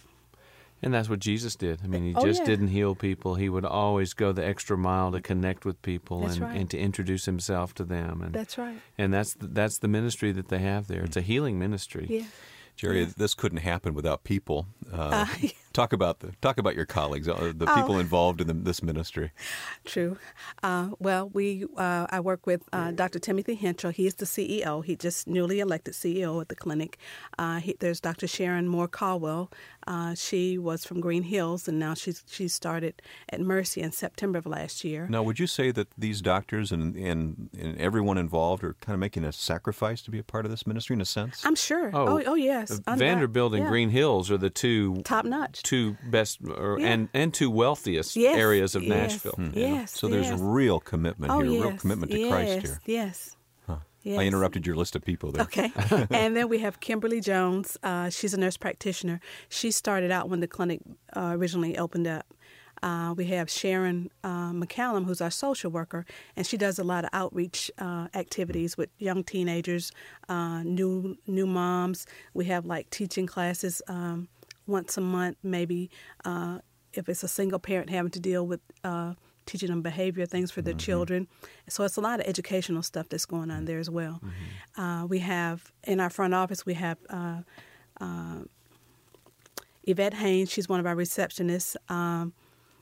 and that's what Jesus did. I mean, he oh, just yeah. didn't heal people. He would always go the extra mile to connect with people and, right. and to introduce himself to them. And that's right. And that's the, that's the ministry that they have there. It's a healing ministry. Yeah. Jerry, yes. This couldn't happen without people. Uh, uh, yeah. Talk about the talk about your colleagues, the people oh. involved in the, this ministry. True. Uh, well, we uh, I work with uh, Doctor Timothy Hensel. He is the C E O. He just newly elected C E O at the clinic. Uh, he, there's Doctor Sharon Moore Caldwell. Uh, she was from Green Hills, and now she's she started at Mercy in September of last year. Now, would you say that these doctors and, and and everyone involved are kind of making a sacrifice to be a part of this ministry in a sense? I'm sure. Oh, oh, oh yes. Vanderbilt and yeah. Green Hills are the two top notch, two best, or, yeah. and and two wealthiest yes. areas of yes. Nashville. Mm, yes. Yeah. So yes. there's real commitment oh, here, yes. real commitment to yes. Christ here. Yes. Yes. I interrupted your list of people there. Okay. And then we have Kimberly Jones. Uh, she's a nurse practitioner. She started out when the clinic uh, originally opened up. Uh, we have Sharon uh, McCallum, who's our social worker, and she does a lot of outreach uh, activities with young teenagers, uh, new new moms. We have, like, teaching classes um, once a month, maybe, uh, if it's a single parent having to deal with uh teaching them behavior, things for their mm-hmm. children. So it's a lot of educational stuff that's going on there as well. Mm-hmm. Uh, we have, in our front office, we have uh, uh, Yvette Haynes. She's one of our receptionists. Um,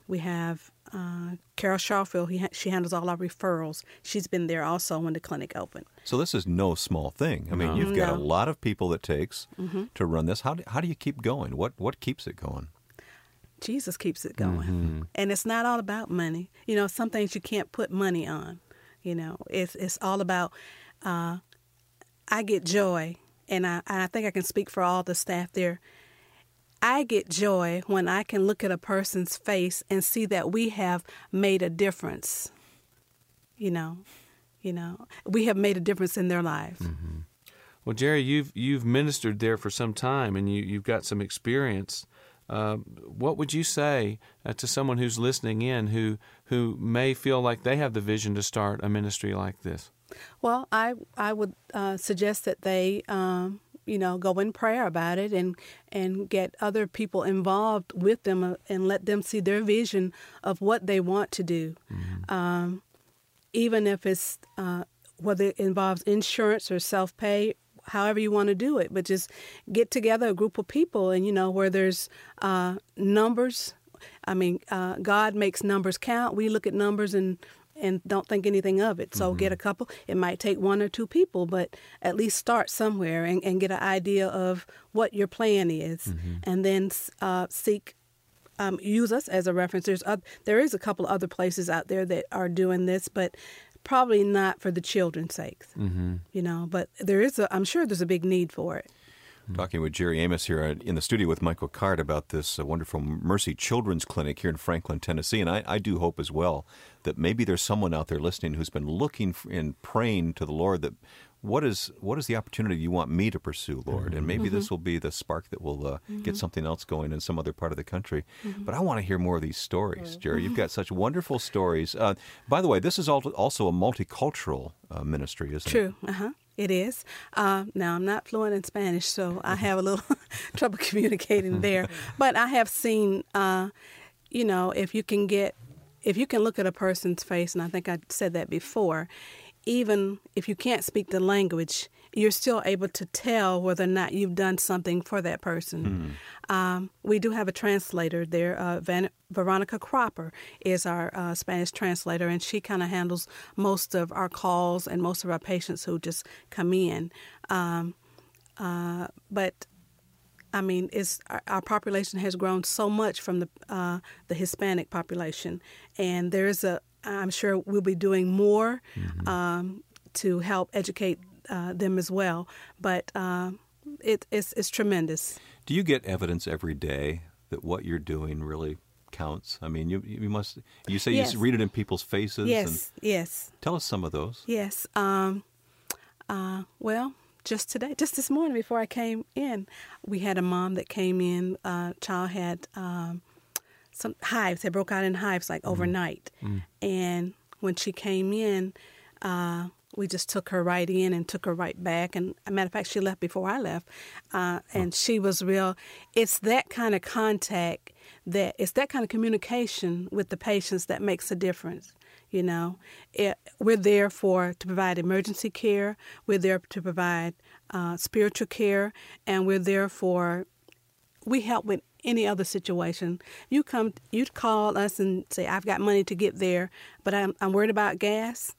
we have uh, Carol Shawfield. He ha- she handles all our referrals. She's been there also when the clinic opened. So this is no small thing. I mean, no. you've got no. a lot of people it takes mm-hmm. to run this. How do, how do you keep going? What what keeps it going? Jesus keeps it going. Mm-hmm. And it's not all about money. You know, some things you can't put money on. You know, it's it's all about, uh, I get joy, and I, I think I can speak for all the staff there. I get joy when I can look at a person's face and see that we have made a difference. You know, you know, we have made a difference in their life. Mm-hmm. Well, Jerry, you've you've ministered there for some time, and you, you've got some experience. Uh, what would you say uh, to someone who's listening in who who may feel like they have the vision to start a ministry like this? Well, I I would uh, suggest that they um, you know, go in prayer about it and and get other people involved with them and let them see their vision of what they want to do. Mm-hmm. Um, even if it's uh, whether it involves insurance or self-pay, however you want to do it, but just get together a group of people and, you know, where there's uh, numbers. I mean, uh, God makes numbers count. We look at numbers and and don't think anything of it. So mm-hmm. get a couple. It might take one or two people, but at least start somewhere and, and get an idea of what your plan is. Mm-hmm. And then uh, seek, um, use us as a reference. There's other, there is a couple of other places out there that are doing this, but probably not for the children's sake, mm-hmm. you know, but there is a, I'm sure there's a big need for it. Talking with Jerry Amos here in the studio with Michael Card about this wonderful Mercy Children's Clinic here in Franklin, Tennessee. And I, I do hope as well that maybe there's someone out there listening who's been looking for and praying to the Lord that what is what is the opportunity you want me to pursue, Lord? Mm-hmm. And maybe mm-hmm. this will be the spark that will uh, mm-hmm. get something else going in some other part of the country. Mm-hmm. But I want to hear more of these stories, mm-hmm. Jerry. You've got such wonderful stories. Uh, by the way, this is also a multicultural uh, ministry, isn't True. It? True. Uh-huh. It is. Uh, now, I'm not fluent in Spanish, so I have a little trouble communicating there. But I have seen, uh, you know, if you can get, if you can look at a person's face, and I think I said that before, even if you can't speak the language, you're still able to tell whether or not you've done something for that person. Mm-hmm. Um, we do have a translator there. Uh, Van- Veronica Cropper is our uh, Spanish translator, and she kind of handles most of our calls and most of our patients who just come in. Um, uh, but, I mean, it's, our, our population has grown so much from the, uh, the Hispanic population, and there's a, I'm sure we'll be doing more mm-hmm. um, to help educate Uh, them as well, but uh, it, it's, it's tremendous. Do you get evidence every day that what you're doing really counts? I mean, you you must. You say yes. You read it in people's faces. Yes, and yes. Tell us some of those. Yes. Um. Uh. Well, just today, just this morning, before I came in, we had a mom that came in. Uh, child had um, some hives. Had broke out in hives like mm. overnight, mm. and when she came in, uh. We just took her right in and took her right back. And as a matter of fact, she left before I left. Uh, and oh. she was real. It's that kind of contact, that it's that kind of communication with the patients that makes a difference. You know, it, we're there for to provide emergency care. We're there to provide uh, spiritual care. And we're there for, we help with any other situation. You come, you call us and say, I've got money to get there, but I'm, I'm worried about gas.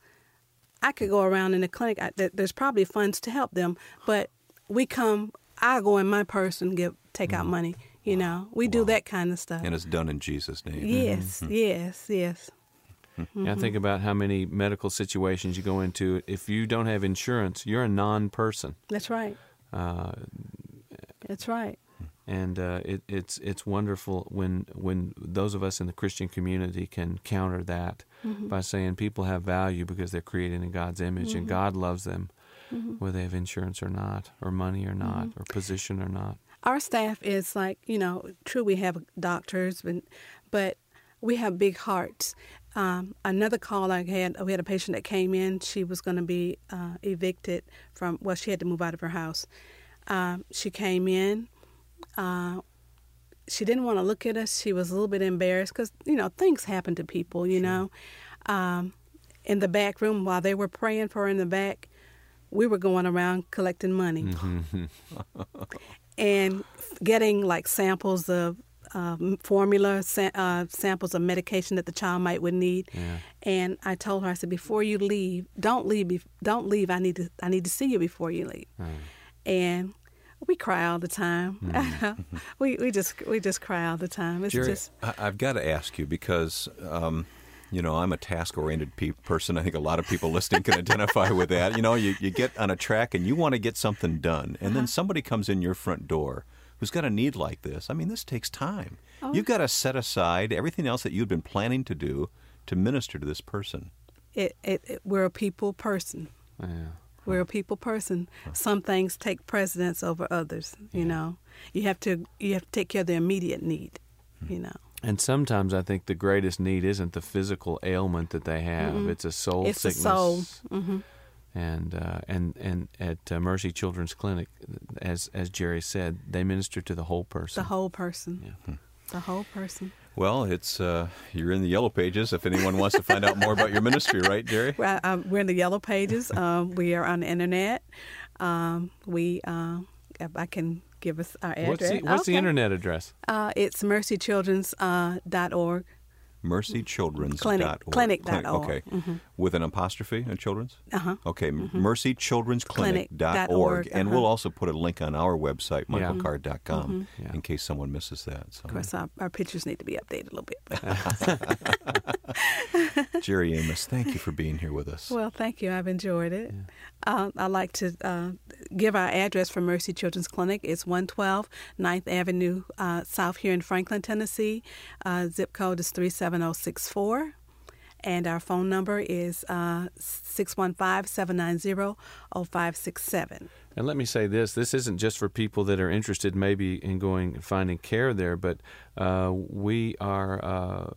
I could go around in the clinic. I, there's probably funds to help them, but we come. I go in my purse and give take out money. You wow. know, we wow. do that kind of stuff, and it's done in Jesus' name. Yes, mm-hmm. yes, yes. Mm-hmm. Yeah, I think about how many medical situations you go into. If you don't have insurance, you're a non-person. That's right. Uh, That's right. And uh, it, it's it's wonderful when when those of us in the Christian community can counter that mm-hmm. by saying people have value because they're created in God's image mm-hmm. and God loves them, mm-hmm. whether they have insurance or not, or money or not, mm-hmm. or position or not. Our staff is like, you know, true, we have doctors, but, but we have big hearts. Um, another call I had, we had a patient that came in. She was going to be uh, evicted from, well, she had to move out of her house. Um, she came in. Uh, she didn't want to look at us. She was a little bit embarrassed because, you know, things happen to people, you sure. know. Um, in the back room, while they were praying for her in the back, we were going around collecting money mm-hmm. and getting, like, samples of uh, formula, sa- uh, samples of medication that the child might would need. Yeah. And I told her, I said, before you leave, don't leave. Be- don't leave. I need to I need to see you before you leave. Right. And we cry all the time. Mm. we we just we just cry all the time. It's Jerry, just. I, I've got to ask you because, um, you know, I'm a task-oriented pe- person. I think a lot of people listening can identify with that. You know, you, you get on a track and you want to get something done, and uh-huh. then somebody comes in your front door who's got a need like this. I mean, this takes time. Oh. You've got to set aside everything else that you've been planning to do to minister to this person. It, it, it we're a people person. Yeah. We're a people person. Some things take precedence over others, you yeah. know. You have to you have to take care of the immediate need, you know. And sometimes I think the greatest need isn't the physical ailment that they have. Mm-hmm. It's a soul it's sickness. It's a soul. Mm-hmm. and uh, and and at uh, Mercy Children's Clinic, as as Jerry said, they minister to the whole person. The whole person. Yeah. Hmm. The whole person. Well, it's uh, you're in the yellow pages. If anyone wants to find out more about your ministry, right, Jerry? Well, um, we're in the yellow pages. Um, we are on the internet. Um, we, uh, if I can give us our address. What's the, what's okay. the internet address? Uh, it's mercy children's dot org. mercy children's dot org. Clinic dot org. Okay. Mm-hmm. With an apostrophe in children's? Uh-huh. Okay, mm-hmm. mercy children's clinic dot org. And uh-huh. we'll also put a link on our website, michael card dot com, yeah. mm-hmm. in case someone misses that. So. Of course, our, our pictures need to be updated a little bit. Jerry Amos, thank you for being here with us. Well, thank you. I've enjoyed it. Yeah. Uh, I'd like to uh, give our address for Mercy Children's Clinic. It's one twelve ninth Avenue uh, South here in Franklin, Tennessee. Uh, zip code is three seven oh six four. And our phone number is uh, six one five, seven nine zero, zero five six seven. And let me say this. This isn't just for people that are interested maybe in going and finding care there, but uh, we are... Uh,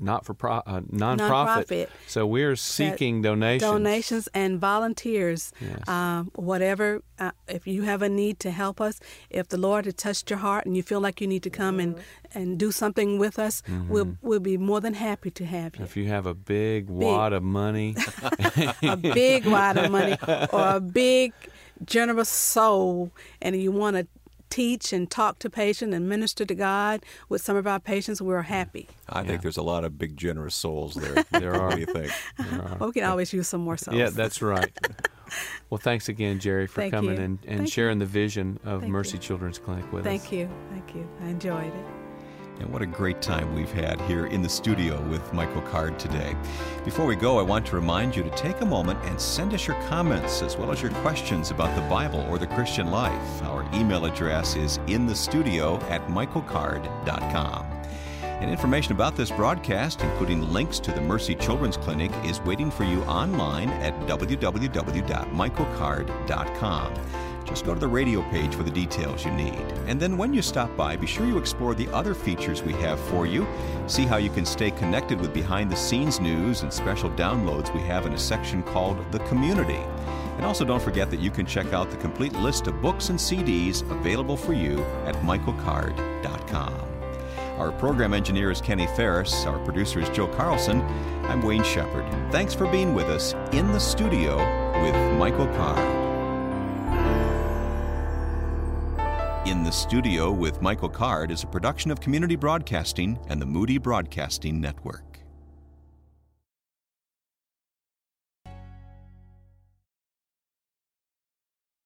Not for pro, uh, nonprofit. nonprofit. So we're seeking that, donations, donations and volunteers. Yes. Um, whatever, uh, if you have a need to help us, if the Lord has touched your heart and you feel like you need to come and, and do something with us, mm-hmm. we'll we'll be more than happy to have you. If you have a big, big. wad of money, a big wad of money, or a big generous soul, and you want to teach and talk to patients and minister to God with some of our patients, we're happy. I yeah. think there's a lot of big, generous souls there. There are. What do you think? There are. Well, we can always use some more souls. Yeah, that's right. Well, thanks again, Jerry, for Thank coming you. and, and sharing you. the vision of Thank Mercy you. Children's Clinic with Thank us. Thank you. Thank you. I enjoyed it. And what a great time we've had here in the studio with Michael Card today. Before we go, I want to remind you to take a moment and send us your comments as well as your questions about the Bible or the Christian life. Our email address is in the studio at michael card dot com. And information about this broadcast, including links to the Mercy Children's Clinic, is waiting for you online at w w w dot michael card dot com. Just go to the radio page for the details you need. And then when you stop by, be sure you explore the other features we have for you. See how you can stay connected with behind-the-scenes news and special downloads we have in a section called The Community. And also don't forget that you can check out the complete list of books and C Ds available for you at michael card dot com. Our program engineer is Kenny Ferris. Our producer is Joe Carlson. I'm Wayne Shepherd. Thanks for being with us in the studio with Michael Card. In the Studio with Michael Card is a production of Community Broadcasting and the Moody Broadcasting Network.